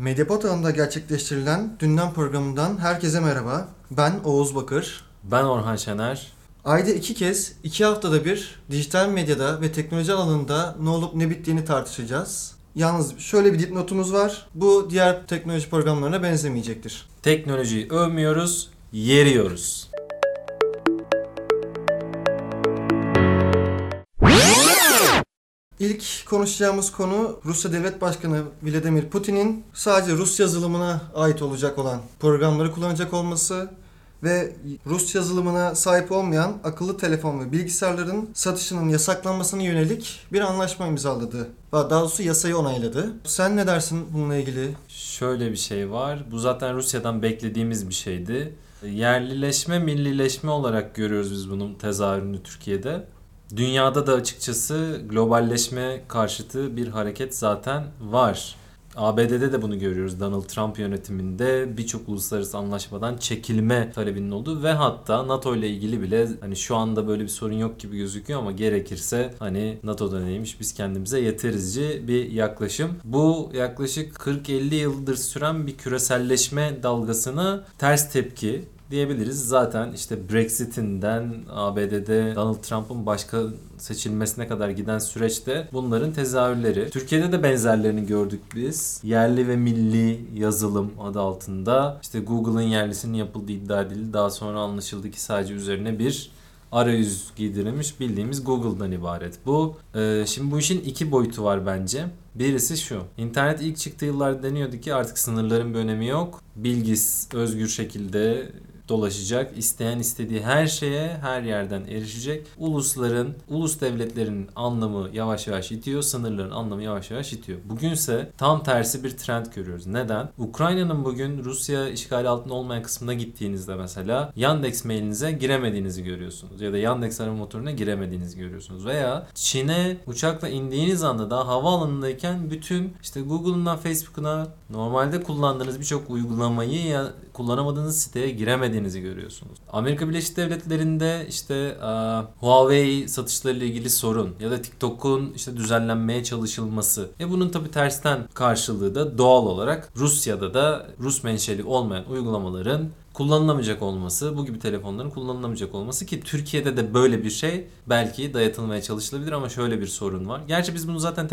Medyapod alanında gerçekleştirilen Dünden programından herkese merhaba. Ben Oğuz Bakır. Ben Orhan Şener. Ayda 2 kez, 2 haftada bir dijital medyada ve teknoloji alanında ne olup ne bittiğini tartışacağız. Yalnız şöyle bir dipnotumuz var. Bu diğer teknoloji programlarına benzemeyecektir. Teknolojiyi övmüyoruz, yeriyoruz. İlk konuşacağımız konu Rusya Devlet Başkanı Vladimir Putin'in sadece Rus yazılımına ait olacak olan programları kullanacak olması ve Rus yazılımına sahip olmayan akıllı telefon ve bilgisayarların satışının yasaklanmasına yönelik bir anlaşma imzaladı. Daha doğrusu yasayı onayladı. Sen ne dersin bununla ilgili? Şöyle bir şey var. Bu zaten Rusya'dan beklediğimiz bir şeydi. Yerlileşme, millileşme olarak görüyoruz biz bunun tezahürünü Türkiye'de. Dünyada da açıkçası globalleşme karşıtı bir hareket zaten var. ABD'de de bunu görüyoruz. Donald Trump yönetiminde birçok uluslararası anlaşmadan çekilme talebinin olduğu ve hatta NATO ile ilgili bile hani şu anda böyle bir sorun yok gibi gözüküyor ama gerekirse hani NATO'da neymiş biz kendimize yeterizci bir yaklaşım. Bu yaklaşık 40-50 yıldır süren bir küreselleşme dalgasına ters tepki diyebiliriz. Zaten işte Brexit'inden ABD'de Donald Trump'ın başkan seçilmesine kadar giden süreçte bunların tezahürleri. Türkiye'de de benzerlerini gördük biz. Yerli ve milli yazılım adı altında işte Google'ın yerlisinin yapıldığı iddia edildi. Daha sonra anlaşıldı ki sadece üzerine bir arayüz giydirilmiş bildiğimiz Google'dan ibaret. Bu şimdi bu işin 2 boyutu var bence. Birisi şu. İnternet ilk çıktığı yıllarda deniyordu ki artık sınırların bir önemi yok. Bilgi özgür şekilde dolaşacak. İsteyen istediği her şeye her yerden erişecek. Ulus devletlerin anlamı yavaş yavaş itiyor. Sınırların anlamı yavaş yavaş itiyor. Bugünse tam tersi bir trend görüyoruz. Neden? Ukrayna'nın bugün Rusya işgali altında olmayan kısmına gittiğinizde mesela Yandex mailinize giremediğinizi görüyorsunuz. Ya da Yandex arama motoruna giremediğinizi görüyorsunuz. Veya Çin'e uçakla indiğiniz anda daha havaalanındayken bütün işte Google'dan Facebook'una normalde kullandığınız birçok uygulamayı ya kullanamadığınız siteye giremediğiniz görüyorsunuz. Amerika Birleşik Devletleri'nde işte Huawei satışlarıyla ilgili sorun ya da TikTok'un işte düzenlenmeye çalışılması. Bunun tabii tersten karşılığı da doğal olarak Rusya'da da Rus menşeli olmayan uygulamaların kullanılamayacak olması, bu gibi telefonların kullanılamayacak olması ki Türkiye'de de böyle bir şey belki dayatılmaya çalışılabilir ama şöyle bir sorun var. Gerçi biz bunu zaten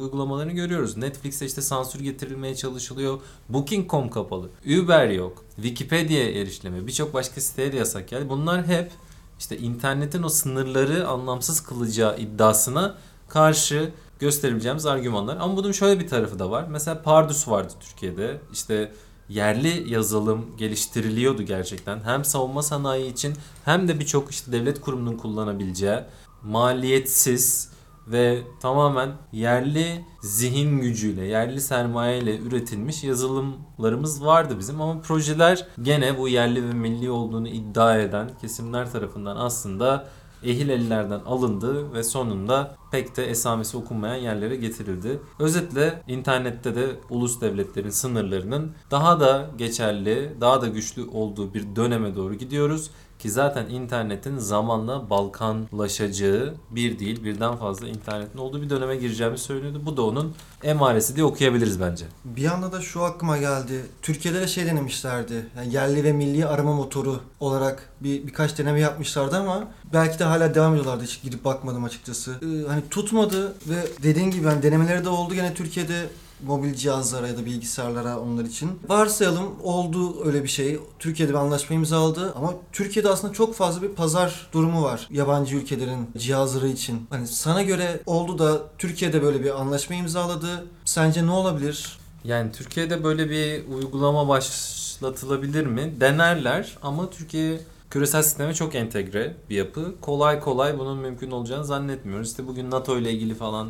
uygulamalarını görüyoruz. Netflix'e işte sansür getirilmeye çalışılıyor. Booking.com kapalı. Uber yok. Wikipedia'ya erişilemiyor. Birçok başka siteye de yasak geldi. Bunlar hep işte internetin o sınırları anlamsız kılacağı iddiasına karşı gösterebileceğimiz argümanlar. Ama bunun şöyle bir tarafı da var. Mesela Pardus vardı Türkiye'de. İşte yerli yazılım geliştiriliyordu gerçekten. Hem savunma sanayi için hem de birçok işte devlet kurumunun kullanabileceği maliyetsiz ve tamamen yerli zihin gücüyle, yerli sermayeyle üretilmiş yazılımlarımız vardı bizim. Ama projeler gene bu yerli ve milli olduğunu iddia eden kesimler tarafından aslında ehil ellerden alındı ve sonunda pek de esamesi okunmayan yerlere getirildi. Özetle internette de ulus devletlerin sınırlarının daha da geçerli, daha da güçlü olduğu bir döneme doğru gidiyoruz. Ki zaten internetin zamanla balkanlaşacağı bir değil birden fazla internetin olduğu bir döneme gireceğimi söylüyordu. Bu da onun emaresi diye okuyabiliriz bence. Bir anda da şu aklıma geldi. Türkiye'de de şey denemişlerdi. Yani yerli ve milli arama motoru olarak birkaç deneme yapmışlardı ama belki de hala devam ediyorlardı. Hiç girip bakmadım açıkçası. Hani tutmadı ve dediğin gibi yani denemeleri de oldu gene Türkiye'de. Mobil cihazlara ya da bilgisayarlara onlar için. Varsayalım oldu öyle bir şey. Türkiye'de bir anlaşma imzaladı ama Türkiye'de aslında çok fazla bir pazar durumu var yabancı ülkelerin cihazları için. Hani sana göre oldu da Türkiye'de böyle bir anlaşma imzaladı. Sence ne olabilir? Yani Türkiye'de böyle bir uygulama başlatılabilir mi? Denerler ama Türkiye küresel sisteme çok entegre bir yapı. Kolay kolay bunun mümkün olacağını zannetmiyoruz. İşte bugün NATO ile ilgili falan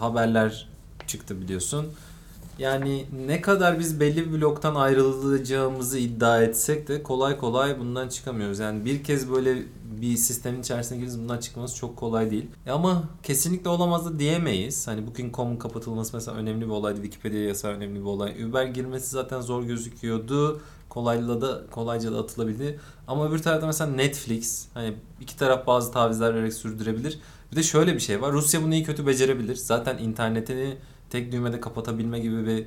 haberler çıktı biliyorsun. Yani ne kadar biz belli bir bloktan ayrılacağımızı iddia etsek de kolay kolay bundan çıkamıyoruz. Yani bir kez böyle bir sistemin içerisine giriniz bundan çıkması çok kolay değil. Ama kesinlikle olamaz da diyemeyiz. Hani Booking.com'un kapatılması mesela önemli bir olaydı. Wikipedia yasağı önemli bir olay. Uber girmesi zaten zor gözüküyordu. Kolayca da atılabildi. Ama öbür tarafta mesela Netflix hani iki taraf bazı tavizler vererek sürdürebilir. Bir de şöyle bir şey var. Rusya bunu iyi kötü becerebilir. Zaten internetini tek düğmede kapatabilme gibi bir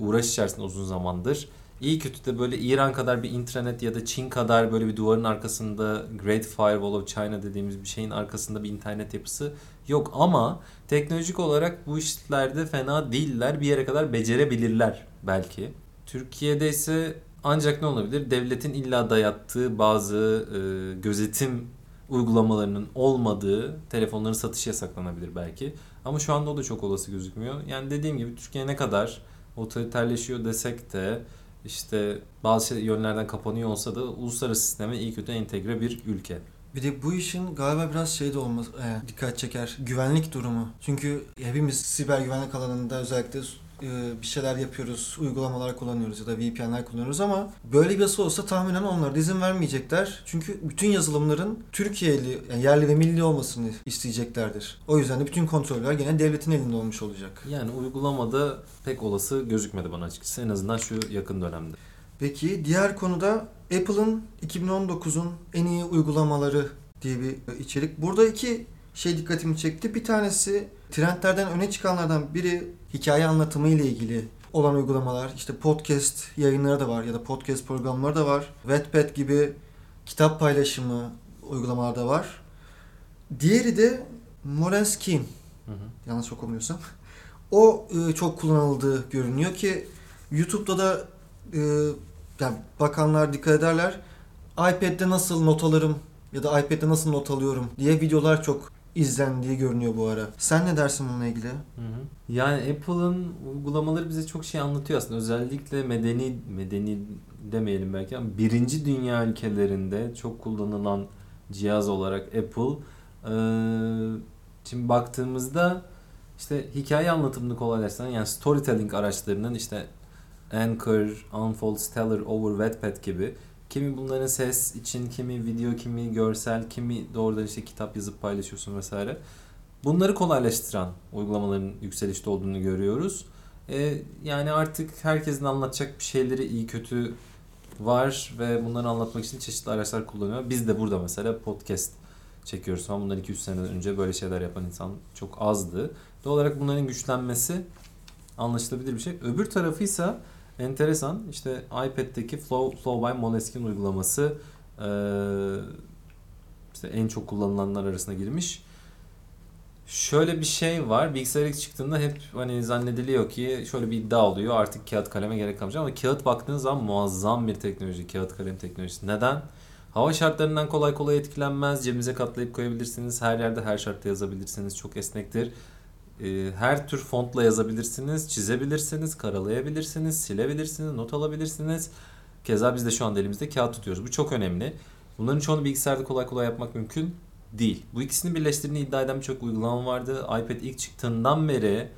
uğraş içerisinde uzun zamandır. İyi kötü de böyle İran kadar bir intranet ya da Çin kadar böyle bir duvarın arkasında, Great Firewall of China dediğimiz bir şeyin arkasında bir internet yapısı yok. Ama teknolojik olarak bu işlerde fena değiller. Bir yere kadar becerebilirler belki. Türkiye'de ise ancak ne olabilir? Devletin illa dayattığı bazı gözetim uygulamalarının olmadığı telefonların satışı yasaklanabilir belki. Ama şu anda o da çok olası gözükmüyor. Yani dediğim gibi Türkiye ne kadar otoriterleşiyor desek de işte bazı yönlerden kapanıyor olsa da uluslararası sisteme iyi kötü entegre bir ülke. Bir de bu işin galiba biraz şey de olması dikkat çeker. Güvenlik durumu. Çünkü hepimiz siber güvenlik alanında özellikle bir şeyler yapıyoruz, uygulamalar kullanıyoruz ya da VPN'ler kullanıyoruz ama böyle birisi olsa tahminen onlar da izin vermeyecekler. Çünkü bütün yazılımların Türkiye'li, yani yerli ve milli olmasını isteyeceklerdir. O yüzden de bütün kontroller gene devletin elinde olmuş olacak. Yani uygulamada pek olası gözükmedi bana açıkçası. En azından şu yakın dönemde. Peki diğer konuda Apple'ın 2019'un en iyi uygulamaları diye bir içerik. Burada iki şey dikkatimi çekti. Bir tanesi trendlerden öne çıkanlardan biri hikaye anlatımı ile ilgili olan uygulamalar. İşte podcast yayınları da var ya da podcast programları da var. Wattpad gibi kitap paylaşımı uygulamalar da var. Diğeri de Moleskine. Yanlış okumuyorsam. O çok kullanıldığı görünüyor ki YouTube'da da yani bakanlar dikkat ederler. iPad'de nasıl not alırım ya da iPad'de nasıl not alıyorum diye videolar çok izlendiği görünüyor bu ara. Sen ne dersin bununla ilgili? Yani Apple'ın uygulamaları bize çok şey anlatıyor aslında. Özellikle medeni demeyelim belki ama birinci dünya ülkelerinde çok kullanılan cihaz olarak Apple. Şimdi baktığımızda işte hikaye anlatımını kolaylaştıran yani storytelling araçlarının işte Anchor, Unfold, Stellar, Over, Wattpad gibi. Kimi bunların ses için, kimi video, kimi görsel, kimi doğrudan işte kitap yazıp paylaşıyorsun vesaire. Bunları kolaylaştıran uygulamaların yükselişte olduğunu görüyoruz. Yani artık herkesin anlatacak bir şeyleri iyi kötü var ve bunları anlatmak için çeşitli araçlar kullanıyor. Biz de burada mesela podcast çekiyoruz ama bundan 2-3 sene önce böyle şeyler yapan insan çok azdı. Doğal olarak bunların güçlenmesi anlaşılabilir bir şey. Öbür tarafıysa enteresan. İşte iPad'deki Flow by Moleskine uygulaması işte en çok kullanılanlar arasına girmiş. Şöyle bir şey var. Bilgisayar ilk çıktığında hep hani zannediliyor ki şöyle bir iddia oluyor. Artık kağıt kaleme gerek kalmayacak ama kağıt baktığınız zaman muazzam bir teknoloji. Kağıt kalem teknolojisi. Neden? Hava şartlarından kolay kolay etkilenmez. Cebimize katlayıp koyabilirsiniz. Her yerde her şartta yazabilirsiniz. Çok esnektir. Her tür fontla yazabilirsiniz, çizebilirsiniz, karalayabilirsiniz, silebilirsiniz, not alabilirsiniz. Keza biz de şu anda elimizde kağıt tutuyoruz. Bu çok önemli. Bunların çoğunu bilgisayarda kolay kolay yapmak mümkün değil. Bu ikisini birleştirdiğini iddia eden birçok uygulama vardı. iPad ilk çıktığından beri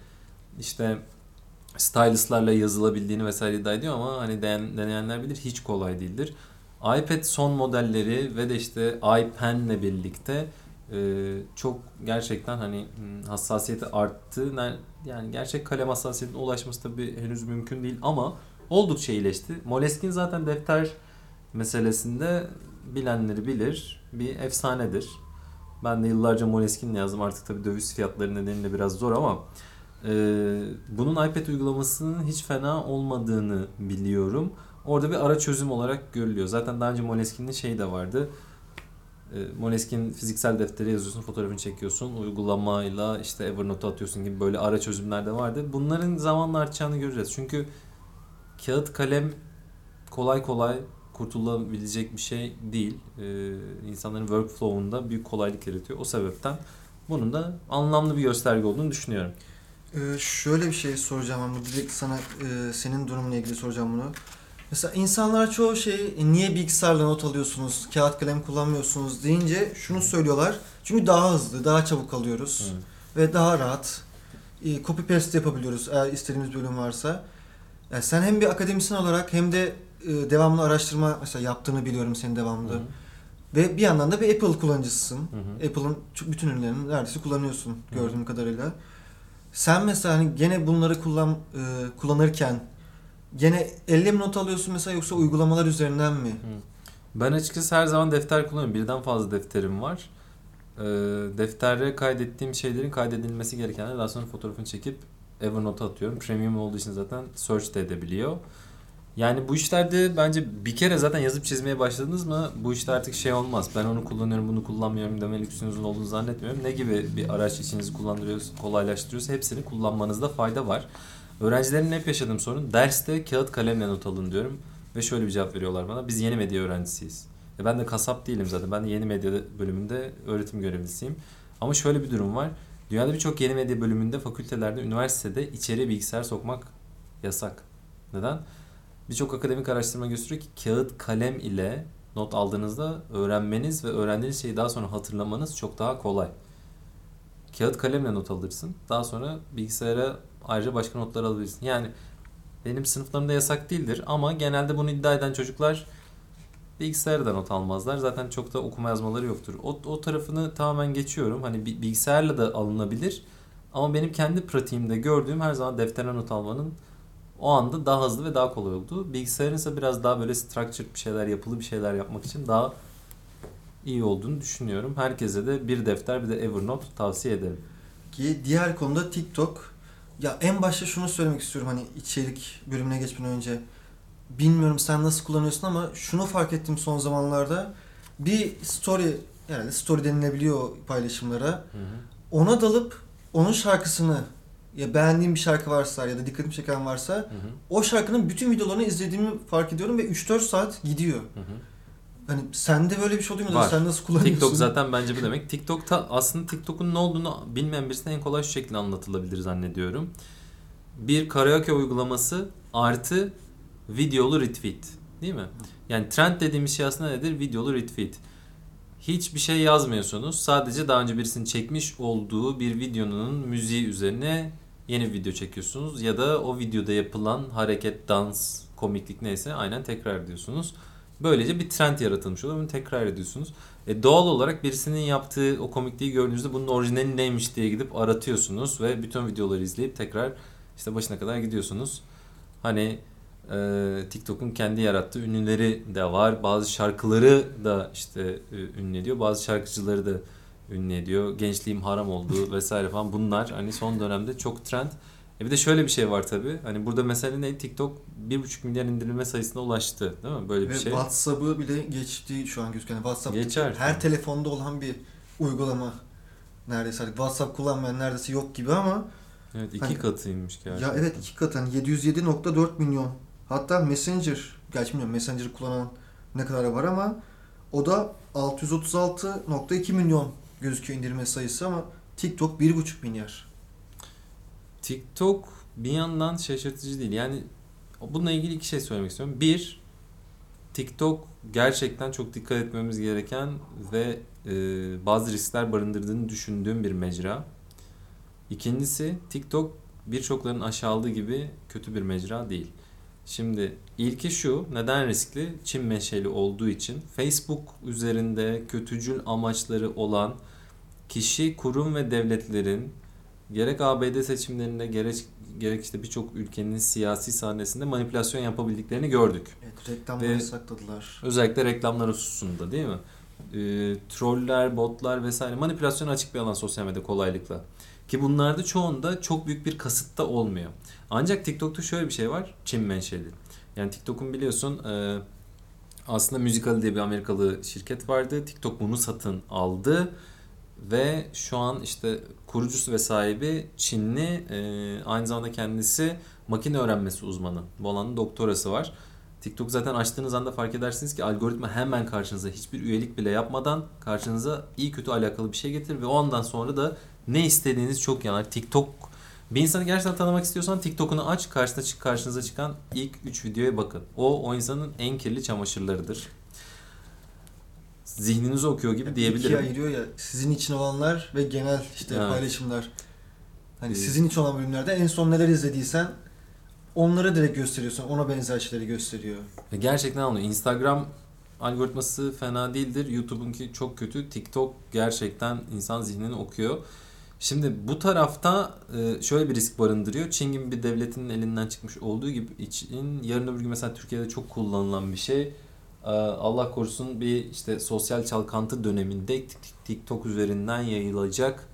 işte styluslarla yazılabildiğini vesaire iddia ediyor ama hani deneyenler bilir hiç kolay değildir. iPad son modelleri ve de işte iPen'le birlikte çok gerçekten hani hassasiyeti arttı. Yani gerçek kalem hassasiyetine ulaşması tabii henüz mümkün değil ama oldukça iyileşti. Moleskine zaten defter meselesinde bilenleri bilir. Bir efsanedir. Ben de yıllarca Moleskine yazdım. Artık tabii döviz fiyatları nedeniyle biraz zor ama bunun iPad uygulamasının hiç fena olmadığını biliyorum. Orada bir ara çözüm olarak görülüyor. Zaten daha önce Moleskine'nin şeyi de vardı. Moleskine fiziksel deftere yazıyorsun, fotoğrafını çekiyorsun, uygulamayla işte Evernote'a atıyorsun gibi böyle ara çözümler de vardı. Bunların zamanla artacağını göreceğiz. Çünkü kağıt kalem kolay kolay kurtulabilecek bir şey değil. İnsanların workflow'unda büyük kolaylık yaratıyor. O sebepten bunun da anlamlı bir gösterge olduğunu düşünüyorum. Şöyle bir şey soracağım ama direkt sana senin durumunla ilgili soracağım bunu. Mesela insanlar çoğu şeyi niye bilgisayarla not alıyorsunuz, kağıt kalem kullanmıyorsunuz deyince şunu söylüyorlar. Çünkü daha hızlı, daha çabuk alıyoruz ve daha rahat. Copy paste yapabiliyoruz eğer istediğimiz bölüm varsa. Yani sen hem bir akademisyen olarak hem de devamlı araştırma mesela yaptığını biliyorum senin devamlı. Ve bir yandan da bir Apple kullanıcısısın. Apple'ın bütün ürünlerini neredeyse kullanıyorsun gördüğüm kadarıyla. Sen mesela hani gene bunları kullanırken gene elle mi not alıyorsun mesela yoksa uygulamalar üzerinden mi? Ben açıkçası her zaman defter kullanıyorum. Birden fazla defterim var. Deftere kaydettiğim şeylerin kaydedilmesi gerekenler daha sonra fotoğrafını çekip Evernote atıyorum. Premium olduğu için zaten search de edebiliyor. Yani bu işlerde bence bir kere zaten yazıp çizmeye başladınız mı bu işte artık şey olmaz. Ben onu kullanıyorum, bunu kullanmıyorum deme lüksünüzün olduğunu zannetmiyorum. Ne gibi bir araç içinizi kullandırıyorsa, kolaylaştırıyorsa hepsini kullanmanızda fayda var. Öğrencilerin hep yaşadığım sorun, derste kağıt kalemle not alın diyorum ve şöyle bir cevap veriyorlar bana. Biz yeni medya öğrencisiyiz. Ben de kasap değilim zaten. Ben de yeni medya bölümünde öğretim görevlisiyim. Ama şöyle bir durum var. Dünyada birçok yeni medya bölümünde, fakültelerde, üniversitede içeriye bilgisayar sokmak yasak. Neden? Birçok akademik araştırma gösteriyor ki kağıt kalem ile not aldığınızda öğrenmeniz ve öğrendiğiniz şeyi daha sonra hatırlamanız çok daha kolay. Kağıt kalemle not alırsın. Daha sonra bilgisayara ayrıca başka notlar alabilirsin. Yani benim sınıflarımda yasak değildir ama genelde bunu iddia eden çocuklar bilgisayarda not almazlar. Zaten çok da okuma yazmaları yoktur. O tarafını tamamen geçiyorum. Hani bilgisayarla da alınabilir ama benim kendi pratiğimde gördüğüm her zaman deftere not almanın o anda daha hızlı ve daha kolay oldu. Bilgisayarın ise biraz daha böyle structured bir şeyler, yapılı bir şeyler yapmak için daha iyi olduğunu düşünüyorum. Herkese de bir defter bir de Evernote tavsiye ederim. Ki diğer konuda TikTok. Ya en başta şunu söylemek istiyorum hani içerik bölümüne geçmeden önce. Bilmiyorum sen nasıl kullanıyorsun ama şunu fark ettim son zamanlarda. Bir story, yani story denilebiliyor paylaşımlara. Ona dalıp onun şarkısını ya beğendiğim bir şarkı varsa ya da dikkatimi çeken varsa o şarkının bütün videolarını izlediğimi fark ediyorum ve 3-4 saat gidiyor. Hani sende böyle bir şey oluyor mu? Sen nasıl kullanıyorsun? TikTok zaten bence bu demek. TikTok'ta aslında TikTok'un ne olduğunu bilmeyen birisine en kolay şu şekilde anlatılabilir zannediyorum. Bir karaoke uygulaması artı videolu retweet. Değil mi? Yani trend dediğimiz şey aslında nedir? Videolu retweet. Hiçbir şey yazmıyorsunuz. Sadece daha önce birisinin çekmiş olduğu bir videonun müziği üzerine yeni bir video çekiyorsunuz. Ya da o videoda yapılan hareket, dans, komiklik neyse aynen tekrar ediyorsunuz. Böylece bir trend yaratılmış oluyor. Bunu tekrar ediyorsunuz. Doğal olarak birisinin yaptığı o komikliği gördüğünüzde bunun orijinali neymiş diye gidip aratıyorsunuz. Ve bütün videoları izleyip tekrar işte başına kadar gidiyorsunuz. Hani TikTok'un kendi yarattığı ünlüleri de var. Bazı şarkıları da işte ünlü ediyor. Bazı şarkıcıları da ünlü ediyor. Gençliğim haram oldu vesaire falan. Bunlar hani son dönemde çok trend. Bir de şöyle bir şey var tabii. Hani burada mesele ne? TikTok 1,5 milyar indirilme sayısına ulaştı. Değil mi? Böyle bir şey. Ve WhatsApp'ı bile geçti şu an gözüküyor. Yani WhatsApp geçer. Her telefonda olan bir uygulama neredeyse. WhatsApp kullanmayan neredeyse yok gibi ama. Evet iki katıymış gerçekten. Ya evet iki katı. Yani 707.4 milyon. Hatta Messenger, gerçi bilmiyorum Messenger'ı kullanan ne kadar var ama o da 636.2 milyon gözüküyor indirme sayısı ama TikTok 1,5 milyar. TikTok bir yandan şaşırtıcı değil. Yani bununla ilgili iki şey söylemek istiyorum. Bir, TikTok gerçekten çok dikkat etmemiz gereken ve bazı riskler barındırdığını düşündüğüm bir mecra. İkincisi, TikTok birçoklarının aşağıladığı gibi kötü bir mecra değil. Şimdi ilki şu, neden riskli? Çin menşeli olduğu için Facebook üzerinde kötücül amaçları olan kişi, kurum ve devletlerin gerek ABD seçimlerinde gerek işte birçok ülkenin siyasi sahnesinde manipülasyon yapabildiklerini gördük. Evet, reklamları ve sakladılar. Özellikle reklamlar hususunda değil mi? Troller, botlar vesaire manipülasyona açık bir alan sosyal medya kolaylıkla. Ki bunlarda çoğunda çok büyük bir kasıt da olmuyor. Ancak TikTok'ta şöyle bir şey var. Çin menşeli. Yani TikTok'un biliyorsun aslında Musical.ly diye bir Amerikalı şirket vardı. TikTok bunu satın aldı. Ve şu an işte kurucusu ve sahibi Çinli. Aynı zamanda kendisi makine öğrenmesi uzmanı. Bu alanın doktorası var. TikTok zaten açtığınız anda fark edersiniz ki algoritma hemen karşınıza hiçbir üyelik bile yapmadan karşınıza iyi kötü alakalı bir şey getirir. Ve ondan sonra da ne istediğiniz çok yanar. TikTok bir insanı gerçekten tanımak istiyorsan TikTok'unu aç, karşınıza çıkan ilk 3 videoya bakın. O insanın en kirli çamaşırlarıdır. Zihninizi okuyor gibi diyebilirim. İkiye ayırıyor ya sizin için olanlar ve genel işte paylaşımlar. Hani sizin için olan bölümlerde en son neler izlediysen onlara direkt gösteriyorsun. Ona benzer şeyleri gösteriyor. Gerçekten anlıyor. Instagram algoritması fena değildir. YouTube'unki çok kötü. TikTok gerçekten insan zihnini okuyor. Şimdi bu tarafta şöyle bir risk barındırıyor. Çin gibi bir devletinin elinden çıkmış olduğu gibi için yarın öbür gün mesela Türkiye'de çok kullanılan bir şey. Allah korusun bir işte sosyal çalkantı döneminde TikTok üzerinden yayılacak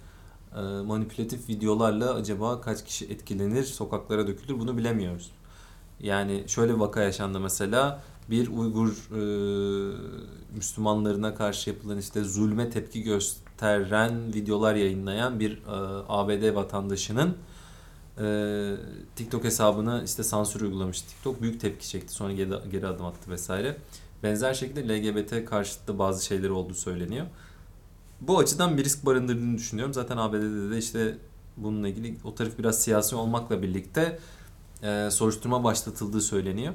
manipülatif videolarla acaba kaç kişi etkilenir, sokaklara dökülür, bunu bilemiyoruz. Yani şöyle bir vaka yaşandı mesela, bir Uygur Müslümanlarına karşı yapılan işte zulme tepki gösteren videolar yayınlayan bir ABD vatandaşının TikTok hesabına işte sansür uygulamış TikTok. Büyük tepki çekti. Sonra geri adım attı vesaire. Benzer şekilde LGBT karşıtı bazı şeyler olduğu söyleniyor. Bu açıdan bir risk barındırdığını düşünüyorum. Zaten ABD'de de işte bununla ilgili o taraf biraz siyasi olmakla birlikte soruşturma başlatıldığı söyleniyor.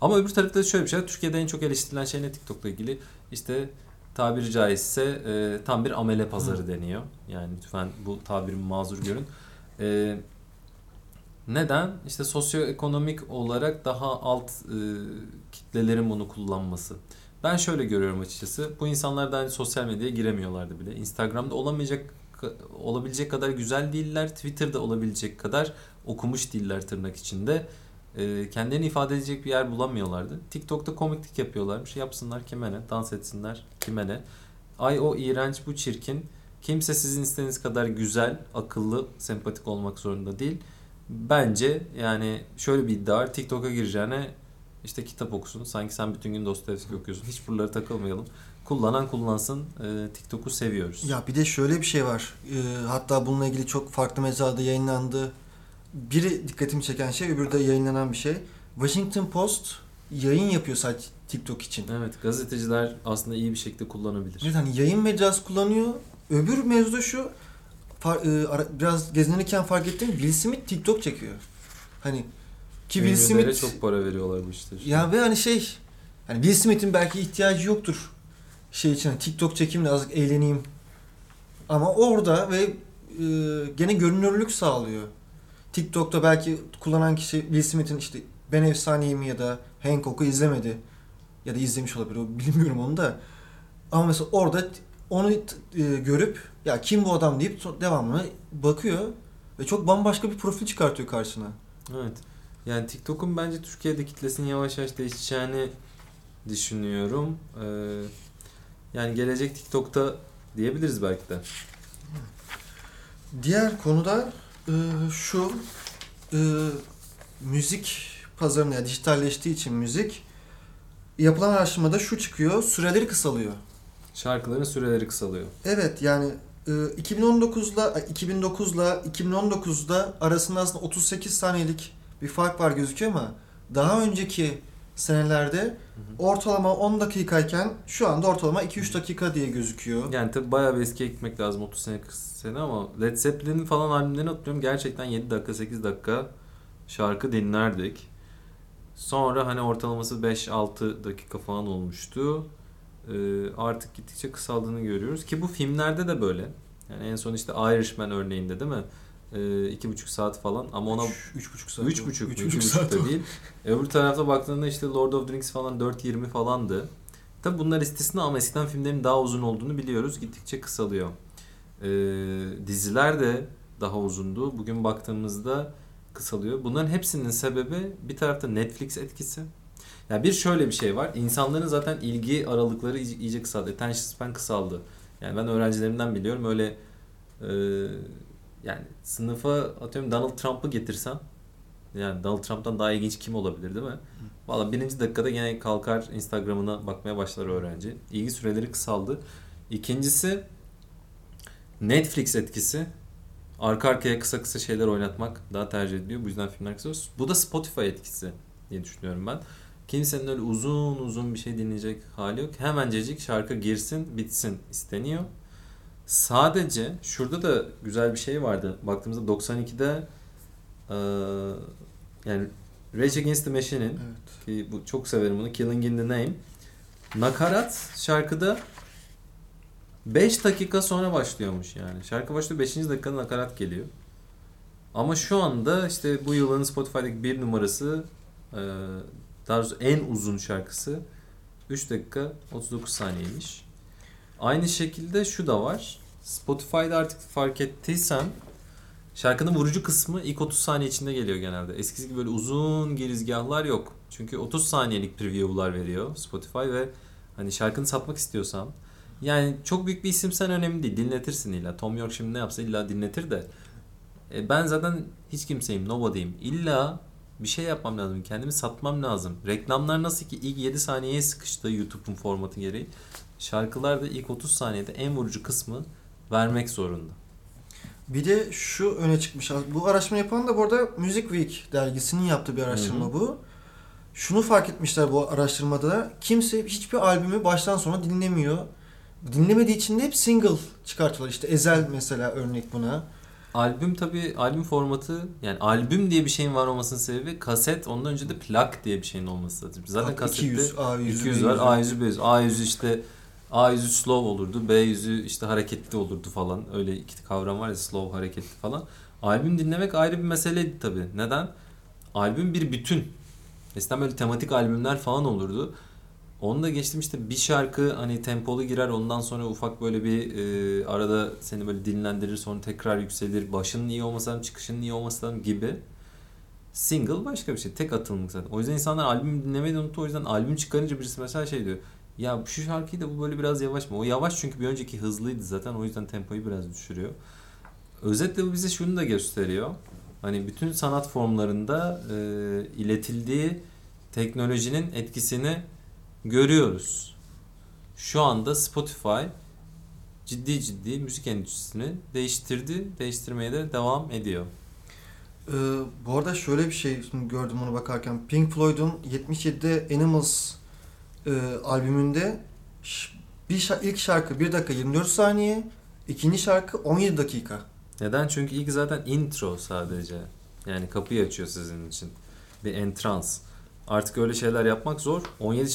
Ama öbür tarafta da şöyle bir şey. Türkiye'de en çok eleştirilen şey ne TikTok'la ilgili? İşte tabiri caizse tam bir amele pazarı deniyor. Yani lütfen bu tabirimi mazur görün. Neden? İşte sosyoekonomik olarak daha alt kitlelerin bunu kullanması. Ben şöyle görüyorum açıkçası. Bu insanlar da hani sosyal medyaya giremiyorlardı bile. Instagram'da olabilecek kadar güzel değiller. Twitter'da olabilecek kadar okumuş değiller tırnak içinde. Kendilerini ifade edecek bir yer bulamıyorlardı. TikTok'ta komiklik yapıyorlarmış. Yapsınlar kime ne? Dans etsinler kime ne? Ay o iğrenç, bu çirkin. Kimse sizin istediğiniz kadar güzel, akıllı, sempatik olmak zorunda değil. Bence yani şöyle bir iddia var. TikTok'a gireceğine işte kitap okusun. Sanki sen bütün gün Dostoyevski okuyorsun. Hiç buralara takılmayalım. Kullanan kullansın. TikTok'u seviyoruz. Ya bir de şöyle bir şey var. Hatta bununla ilgili çok farklı mecrada yayınlandı. Biri dikkatimi çeken şey, öbürü de yayınlanan bir şey. Washington Post yayın yapıyor sadece TikTok için. Evet, gazeteciler aslında iyi bir şekilde kullanabilir. Evet, hani yayın mecrası kullanıyor. Öbür mevzu şu. Biraz gezinirken fark ettim. Will Smith TikTok çekiyor. Hani ki Will Smith'e çok para veriyorlar bu işte. Ya ve hani şey, hani Will Smith'in belki ihtiyacı yoktur şey için. TikTok çekeyim de azıcık eğleneyim. Ama orada ve gene görünürlük sağlıyor. TikTok'ta belki kullanan kişi Will Smith'in işte Ben Efsaneyim ya da Hancock'u izlemedi. Ya da izlemiş olabilir. Bilmiyorum onu da. Ama mesela orada onu görüp ya kim bu adam deyip devamlı bakıyor ve çok bambaşka bir profil çıkartıyor karşısına. Evet. Yani TikTok'un bence Türkiye'de kitlesinin yavaş yavaş değişeceğini düşünüyorum. Yani gelecek TikTok'ta diyebiliriz belki de. Diğer konuda şu müzik pazarında yani dijitalleştiği için müzik yapılan araştırmada şu çıkıyor, süreleri kısalıyor. Şarkıların süreleri kısalıyor. Evet yani 2009'da arasında aslında 38 saniyelik bir fark var gözüküyor ama daha önceki senelerde ortalama 10 dakikayken şu anda ortalama 2-3 dakika diye gözüküyor. Yani tabi bayağı bir eskiye gitmek lazım 30 sene 40 sene ama Led Zeppelin'in falan albümlerini hatırlıyorum. Gerçekten 7 dakika 8 dakika şarkı dinlerdik. Sonra hani ortalaması 5-6 dakika falan olmuştu. Artık gittikçe kısaldığını görüyoruz ki bu filmlerde de böyle. Yani en son işte Irishman örneğinde değil mi? 2,5 saat falan ama ona 3,5 saat da değil. Öbür tarafta baktığında işte Lord of the Rings falan 4,20 falandı. Tabi bunlar istisna ama eskiden filmlerin daha uzun olduğunu biliyoruz. Gittikçe kısalıyor. Diziler de daha uzundu. Bugün baktığımızda kısalıyor. Bunların hepsinin sebebi bir tarafta Netflix etkisi. Yani bir şöyle bir şey var. İnsanların zaten ilgi aralıkları iyice kısaldı. Attention span kısaldı. Yani ben öğrencilerimden biliyorum. Öyle yani sınıfa atıyorum Donald Trump'ı getirsem yani Donald Trump'tan daha ilginç kim olabilir değil mi? Valla birinci dakikada gene kalkar Instagram'ına bakmaya başlar öğrenci. İlgi süreleri kısaldı. İkincisi Netflix etkisi. Arka arkaya kısa kısa şeyler oynatmak daha tercih ediliyor. Bu yüzden filmler kısa. Bu da Spotify etkisi diye düşünüyorum ben. Kimsenin öyle uzun uzun bir şey dinleyecek hali yok. Hemencecik şarkı girsin, bitsin isteniyor. Sadece şurada da güzel bir şey vardı. Baktığımızda 92'de yani Rage Against the Machine'in evet. Ki bu çok severim bunu. Killing in the Name. Nakarat şarkıda 5 dakika sonra başlıyormuş yani. Şarkı başlıyor 5. dakikada nakarat geliyor. Ama şu anda işte bu yılın Spotify'daki 1 numarası daha doğrusu en uzun şarkısı 3 dakika 39 saniyeymiş. Aynı şekilde şu da var. Spotify'da artık fark ettiysen şarkının vurucu kısmı ilk 30 saniye içinde geliyor genelde. Eskisi gibi böyle uzun girizgahlar yok. Çünkü 30 saniyelik preview'lar veriyor Spotify ve hani şarkını satmak istiyorsan Yani çok büyük bir isimsen önemli değil. Dinletirsin illa. Tom York şimdi ne yapsa illa dinletir de. Ben zaten hiç kimseyim. Nobody'yim. İlla bir şey yapmam lazım. Kendimi satmam lazım. Reklamlar nasıl ki ilk 7 saniyeye sıkıştı YouTube'un formatı gereği. Şarkılar da ilk 30 saniyede en vurucu kısmı vermek zorunda. Bir de şu öne çıkmış. Bu araştırma yapan da bu arada Music Week dergisinin yaptığı bir araştırma bu. Şunu fark etmişler bu araştırmada da. Kimse hiçbir albümü baştan sona dinlemiyor. Dinlemediği için de hep single çıkartıyorlar. İşte Ezel mesela örnek buna. Albüm tabii, albüm formatı, yani albüm diye bir şeyin var olmasının sebebi kaset, ondan önce de plak diye bir şeyin olması. Zaten kasette 200 var, A100, B100. A100 işte A100 slow olurdu, B100 işte hareketli olurdu falan. Öyle iki kavram var ya, slow, hareketli falan. Albüm dinlemek ayrı bir meseleydi tabii. Neden? Albüm bir bütün. Eskiden böyle tematik albümler falan olurdu. Onu da geçtim işte, bir şarkı hani tempolu girer, ondan sonra ufak böyle bir arada seni böyle dinlendirir, sonra tekrar yükselir, başının iyi olması lazım, çıkışının iyi olması lazım gibi. Single başka bir şey, tek atımlık zaten. O yüzden insanlar albüm dinlemeyi unuttu. O yüzden albüm çıkarınca birisi mesela şey diyor, ya şu şarkıyı da bu böyle biraz yavaş mı? O yavaş çünkü bir önceki hızlıydı zaten, o yüzden tempoyu biraz düşürüyor. Özetle bu bize şunu da gösteriyor, hani bütün sanat formlarında iletildiği teknolojinin etkisini görüyoruz. Şu anda Spotify ciddi müzik endüstrisini değiştirdi. Değiştirmeye de devam ediyor. Bu arada şöyle bir şey gördüm onu bakarken. Pink Floyd'un 77'de Animals albümünde ilk şarkı 1 dakika 24 saniye, ikinci şarkı 17 dakika. Neden? Çünkü ilk zaten intro sadece. Yani kapıyı açıyor sizin için. Bir entrance. Artık öyle şeyler yapmak zor. 17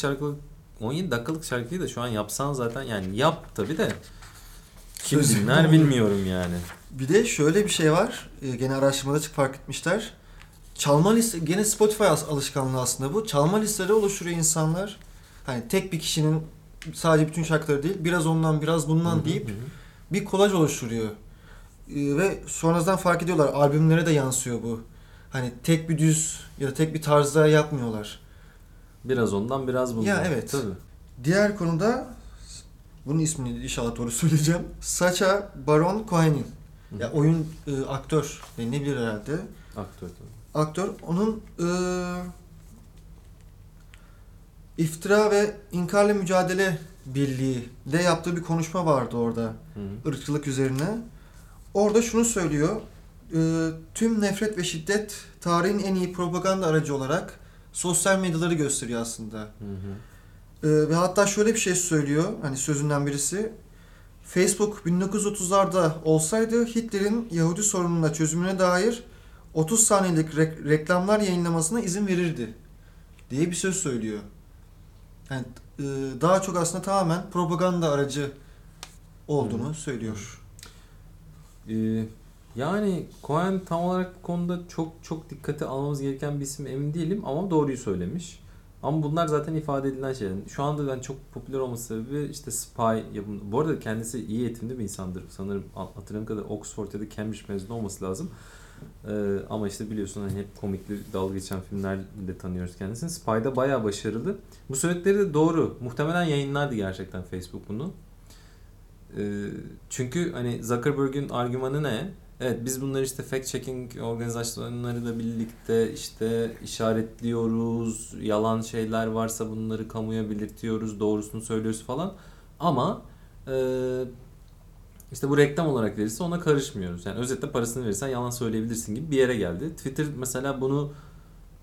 dakikalık şarkıyı da şu an yapsan zaten, yani yap tabii de kim dinler bilmiyorum yani. Bir de şöyle bir şey var. Gene araştırmada fark etmişler. Çalma liste, gene Spotify alışkanlığı aslında bu. Çalma listeleri oluşturuyor insanlar. Hani tek bir kişinin sadece bütün şarkıları değil, biraz ondan biraz bundan deyip bir kolaj oluşturuyor. Ve sonradan fark ediyorlar. Albümlere de yansıyor bu. Hani tek bir düz ya da tek bir tarzda yapmıyorlar. Biraz ondan biraz bundan. Ya evet. Tabii. Diğer konuda bunun ismini inşallah doğru söyleyeceğim. Sacha Baron Cohen'in. Ya oyun aktör denilebilir herhalde. Aktör tabii. Aktör. Onun iftira ve inkarla mücadele birliği de yaptığı bir konuşma vardı orada. Irkçılık üzerine. Orada şunu söylüyor. Tüm nefret ve şiddet tarihin en iyi propaganda aracı olarak sosyal medyaları gösteriyor aslında. Ve hatta şöyle bir şey söylüyor, hani sözünden birisi. Facebook 1930'larda olsaydı Hitler'in Yahudi sorununa çözümüne dair 30 saniyelik reklamlar yayınlamasına izin verirdi diye bir söz söylüyor. Yani daha çok aslında tamamen propaganda aracı olduğunu söylüyor. Yani Cohen tam olarak bu konuda çok dikkate almamız gereken bir isim, emin değilim ama doğruyu söylemiş. Ama bunlar zaten ifade edilen şeyler. Şu anda ben çok popüler olması sebebi işte Spy yapımı. Bu arada kendisi iyi eğitimli bir insandır. Sanırım hatırladığım kadarıyla Oxford ya da Cambridge mezunu olması lazım. Ama işte biliyorsun hani hep komikli dalga geçen filmlerle tanıyoruz kendisini. Spy'da bayağı başarılı. Bu söyledikleri de doğru. Muhtemelen yayınlardı gerçekten Facebook bunu. Çünkü hani Zuckerberg'in argümanı ne? Evet, biz bunları işte fact checking organizasyonlarıyla birlikte işte işaretliyoruz, yalan şeyler varsa bunları kamuya belirtiyoruz, doğrusunu söylüyoruz falan. Ama işte bu reklam olarak verirse ona karışmıyoruz. Yani özetle parasını verirsen yalan söyleyebilirsin gibi bir yere geldi. Twitter mesela bunu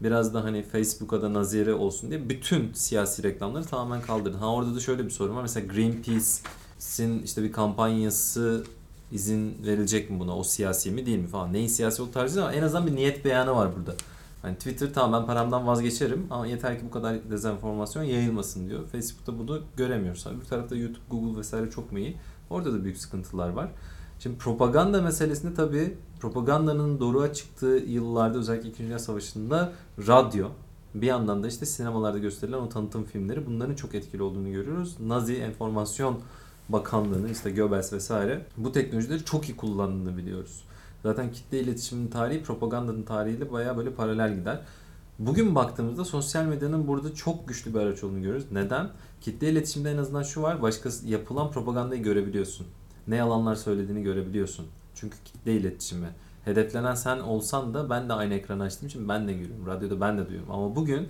biraz da hani Facebook'a da nazire olsun diye bütün siyasi reklamları tamamen kaldırdı. Orada da şöyle bir sorun var. Mesela Greenpeace'in işte bir kampanyası, izin verilecek mi buna, o siyasi mi değil mi falan, neyin siyasi olduğu tarzı, ama en azından bir niyet beyanı var burada. Hani Twitter tamam ben paramdan vazgeçerim ama yeter ki bu kadar dezenformasyon yayılmasın diyor. Facebook'ta bunu göremiyoruz. Öbür tarafta YouTube, Google vesaire çok mu iyi? Orada da büyük sıkıntılar var. Şimdi propaganda meselesinde tabii propagandanın doğruğa çıktığı yıllarda, özellikle 2. Dünya Savaşı'nda radyo, bir yandan da işte sinemalarda gösterilen o tanıtım filmleri, bunların çok etkili olduğunu görüyoruz. Nazi enformasyon Bakanlığı'nın işte Goebbels vesaire bu teknolojileri çok iyi kullandığını biliyoruz. Zaten kitle iletişiminin tarihi propagandanın tarihiyle bayağı böyle paralel gider. Bugün baktığımızda sosyal medyanın burada çok güçlü bir araç olduğunu görüyoruz. Neden? Kitle iletişimde en azından şu var, başkası yapılan propagandayı görebiliyorsun. Ne yalanlar söylediğini görebiliyorsun. Çünkü kitle iletişimi. Hedeflenen sen olsan da ben de aynı ekranı açtığım için ben de görüyorum. Radyoda ben de duyuyorum. Ama bugün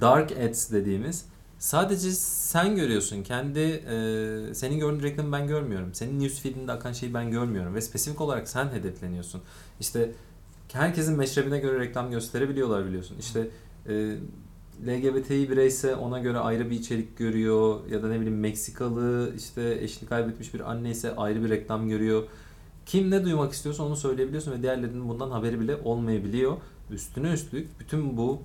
dark ads dediğimiz sadece sen görüyorsun. Senin gördüğün reklamı ben görmüyorum. Senin newsfeed'inde akan şeyi ben görmüyorum. Ve spesifik olarak sen hedefleniyorsun. İşte herkesin meşrebine göre reklam gösterebiliyorlar biliyorsun. İşte LGBTİ bireyse ona göre ayrı bir içerik görüyor. Ya da ne bileyim Meksikalı işte eşini kaybetmiş bir anne ise ayrı bir reklam görüyor. Kim ne duymak istiyorsa onu söyleyebiliyorsun ve diğerlerinin bundan haberi bile olmayabiliyor. Üstüne üstlük bütün bu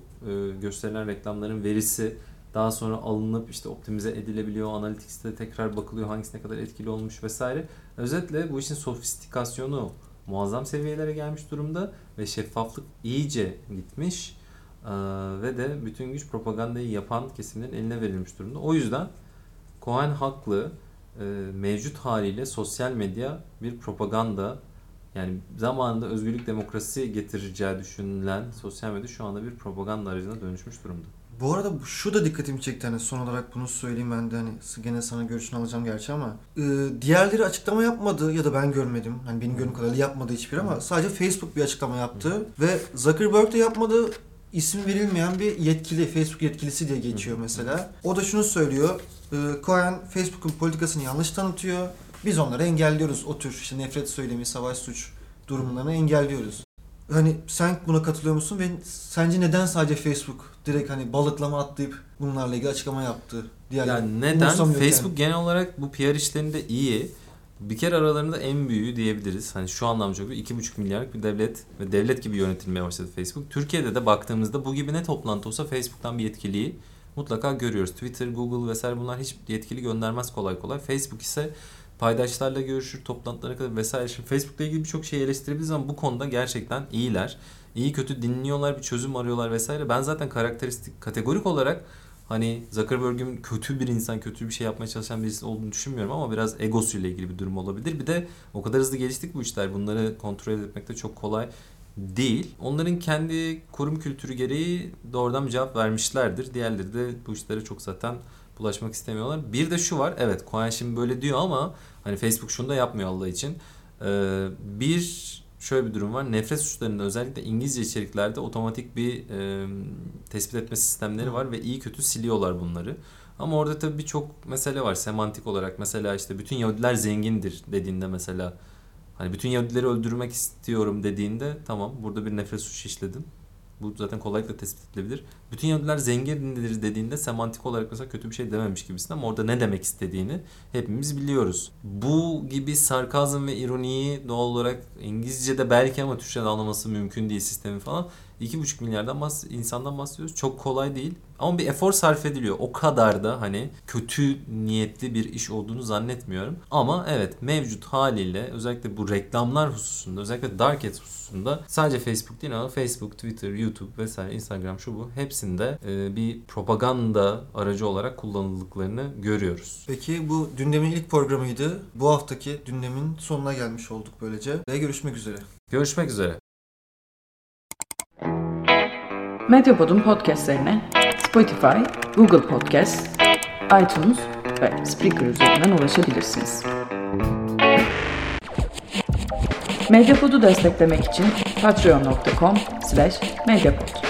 gösterilen reklamların verisi daha sonra alınıp işte optimize edilebiliyor. Analytics'te tekrar bakılıyor hangisi ne kadar etkili olmuş vesaire. Özetle bu işin sofistikasyonu muazzam seviyelere gelmiş durumda ve şeffaflık iyice gitmiş ve de bütün güç propagandayı yapan kesimlerin eline verilmiş durumda. O yüzden Cohen haklı. Mevcut haliyle sosyal medya bir propaganda, yani zamanında özgürlük demokrasi getireceği düşünülen sosyal medya şu anda bir propaganda aracına dönüşmüş durumda. Bu arada şu da dikkatimi çekti, hani son olarak bunu söyleyeyim, ben de hani gene sana görüşünü alacağım gerçi ama diğerleri açıklama yapmadı ya da ben görmedim. Hani benim gördüğüm kadarıyla yapmadı hiçbiri ama sadece Facebook bir açıklama yaptı ve Zuckerberg de yapmadı. İsim verilmeyen bir yetkili, Facebook yetkilisi diye geçiyor mesela. O da şunu söylüyor, Cohen Facebook'un politikasını yanlış tanıtıyor, biz onları engelliyoruz, o tür işte nefret söylemi, savaş suç durumlarını engelliyoruz. Hani sen buna katılıyor musun ve sence neden sadece Facebook direkt hani balıklama atlayıp bunlarla ilgili açıklama yaptı? Yani neden? Facebook genel olarak bu PR işlerinde iyi. Bir kere aralarında en büyüğü diyebiliriz. Hani şu anlamda çok büyük. 2,5 milyarlık bir devlet ve devlet gibi yönetilmeye başladı Facebook. Türkiye'de de baktığımızda bu gibi ne toplantı olsa Facebook'tan bir yetkiliyi mutlaka görüyoruz. Twitter, Google vesaire bunlar hiç yetkili göndermez kolay kolay. Facebook ise paydaşlarla görüşür, toplantılara kadar vesaire. Şimdi Facebook'la ilgili birçok şey eleştirebiliriz ama bu konuda gerçekten iyiler. İyi kötü dinliyorlar, bir çözüm arıyorlar vesaire. Ben zaten karakteristik, kategorik olarak hani Zuckerberg'in kötü bir insan, kötü bir şey yapmaya çalışan birisi olduğunu düşünmüyorum ama biraz egosuyla ilgili bir durum olabilir. Bir de o kadar hızlı geliştik bu işler. Bunları kontrol etmek de çok kolay değil. Onların kendi kurum kültürü gereği doğrudan bir cevap vermişlerdir. Diğerleri de bu işlere çok zaten bulaşmak istemiyorlar. Bir de şu var. Evet, Cohen şimdi böyle diyor ama hani Facebook şunu da yapmıyor Allah için. Şöyle bir durum var. Nefret suçlarının özellikle İngilizce içeriklerde otomatik bir tespit etme sistemleri var ve iyi kötü siliyorlar bunları. Ama orada tabii birçok mesele var semantik olarak. Mesela işte bütün Yahudiler zengindir dediğinde mesela hani bütün Yahudileri öldürmek istiyorum dediğinde tamam burada bir nefret suçu işledin. Bu zaten kolaylıkla tespit edilebilir. Bütün Yahudiler zengindir dediğinde semantik olarak mesela kötü bir şey dememiş gibisin ama orada ne demek istediğini hepimiz biliyoruz. Bu gibi sarkazm ve ironiyi doğal olarak İngilizce'de belki ama Türkçe'de anlaması mümkün değil sistemin falan. 2,5 milyardan insandan bahsediyoruz. Çok kolay değil ama bir efor sarf ediliyor. O kadar da hani kötü niyetli bir iş olduğunu zannetmiyorum. Ama evet mevcut haliyle özellikle bu reklamlar hususunda, özellikle dark ads hususunda sadece Facebook değil ama Facebook, Twitter, YouTube vesaire, Instagram şu bu hepsinde bir propaganda aracı olarak kullanıldıklarını görüyoruz. Peki bu Dündem'in ilk programıydı. Bu haftaki Dündem'in sonuna gelmiş olduk böylece. Ve görüşmek üzere. Görüşmek üzere. Medyapod'un podcastlerine Spotify, Google Podcast, iTunes ve Spreaker üzerinden ulaşabilirsiniz. Medyapod'u desteklemek için patreon.com/medyapod